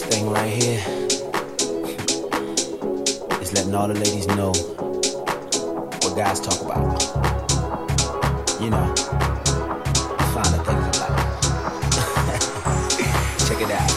this thing right here is letting all the ladies know what guys talk about. You know, the finer things about it. Check it out.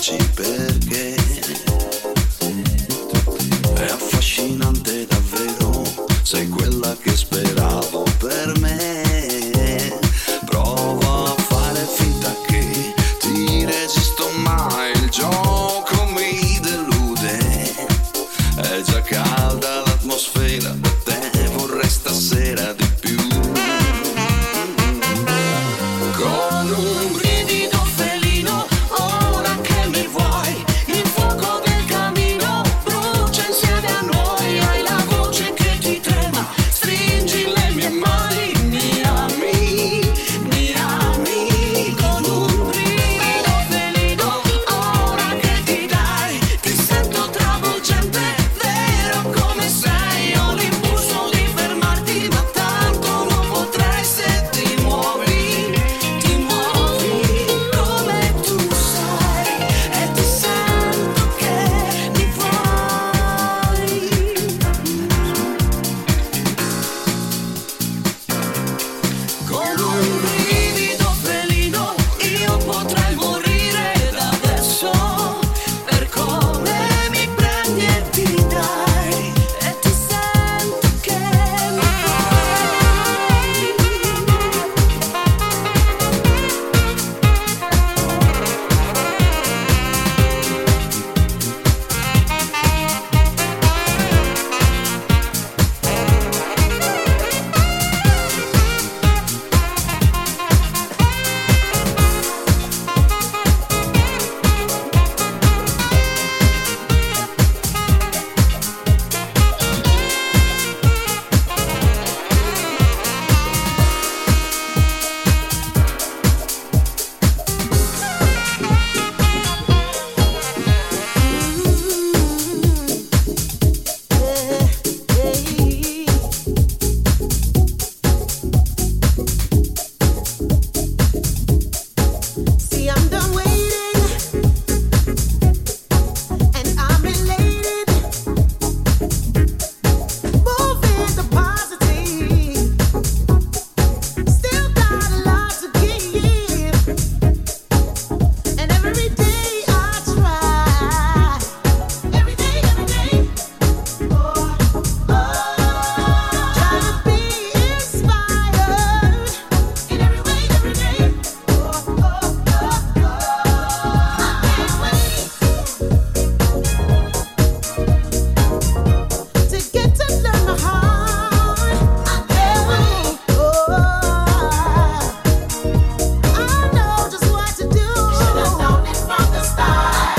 baci perché è affascinante davvero, sei quella che speravo per me. Prova a fare finta che ti resisto, ma il gioco mi delude. È già calda l'atmosfera da te, vorrei stasera di più. Con un brivido felino, ora che mi vuoi, il fuoco del camino brucia insieme a noi. Hai la voce che ti trema, stringi le mie mani, mi ami, con un brivido felino, ora che ti dai, ti sento travolgente, vero come sei, ho l'impulso di fermarti, ma tanto non potrei se ti muovi. Ti muovi come tu sai e ti sento che mi vuoi. Con un brivido felino io potrei morire da adesso, per come mi prendi e ti dai e ti sento che mi vuoi. See, I'm done waiting, and I'm related, moving the positive, still got a lot to give, and every day I try, every day, try to be inspired in every way. To get to learn my heart, I know just what to do. Should've known it from the start. Ooh, just watch me if I fall.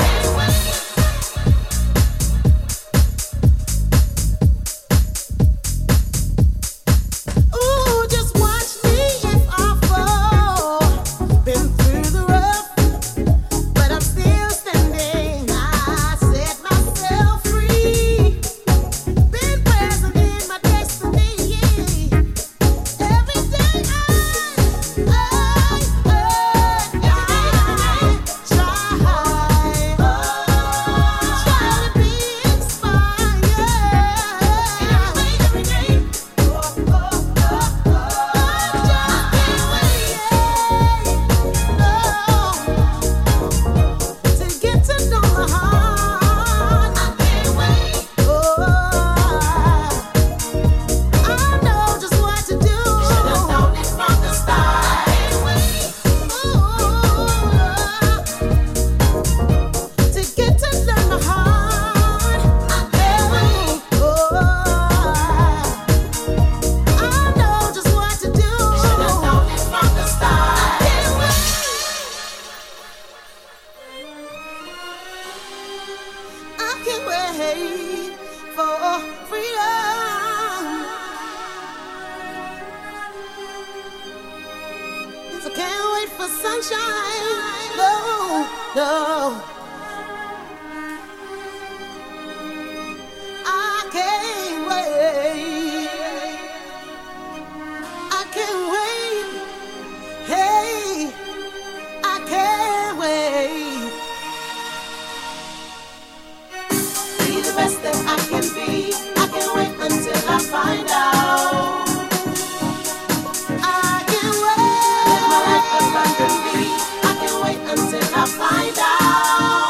Been through the rough, but I'm still standing. I set myself free. Been present in my destiny. Every day I try to be inspired. To get to know my heart, I know just what to do. Should've known it from the start. To get to learn my heart, I know just what to do. Should've known it from the start. I can't wait for freedom. Yes, I can't wait for sunshine. No. I can't wait. Hey, I can't wait. Be the best that I can be. I can't wait until I find out. I can't wait. Live my life as I can be. I can't wait until I find out.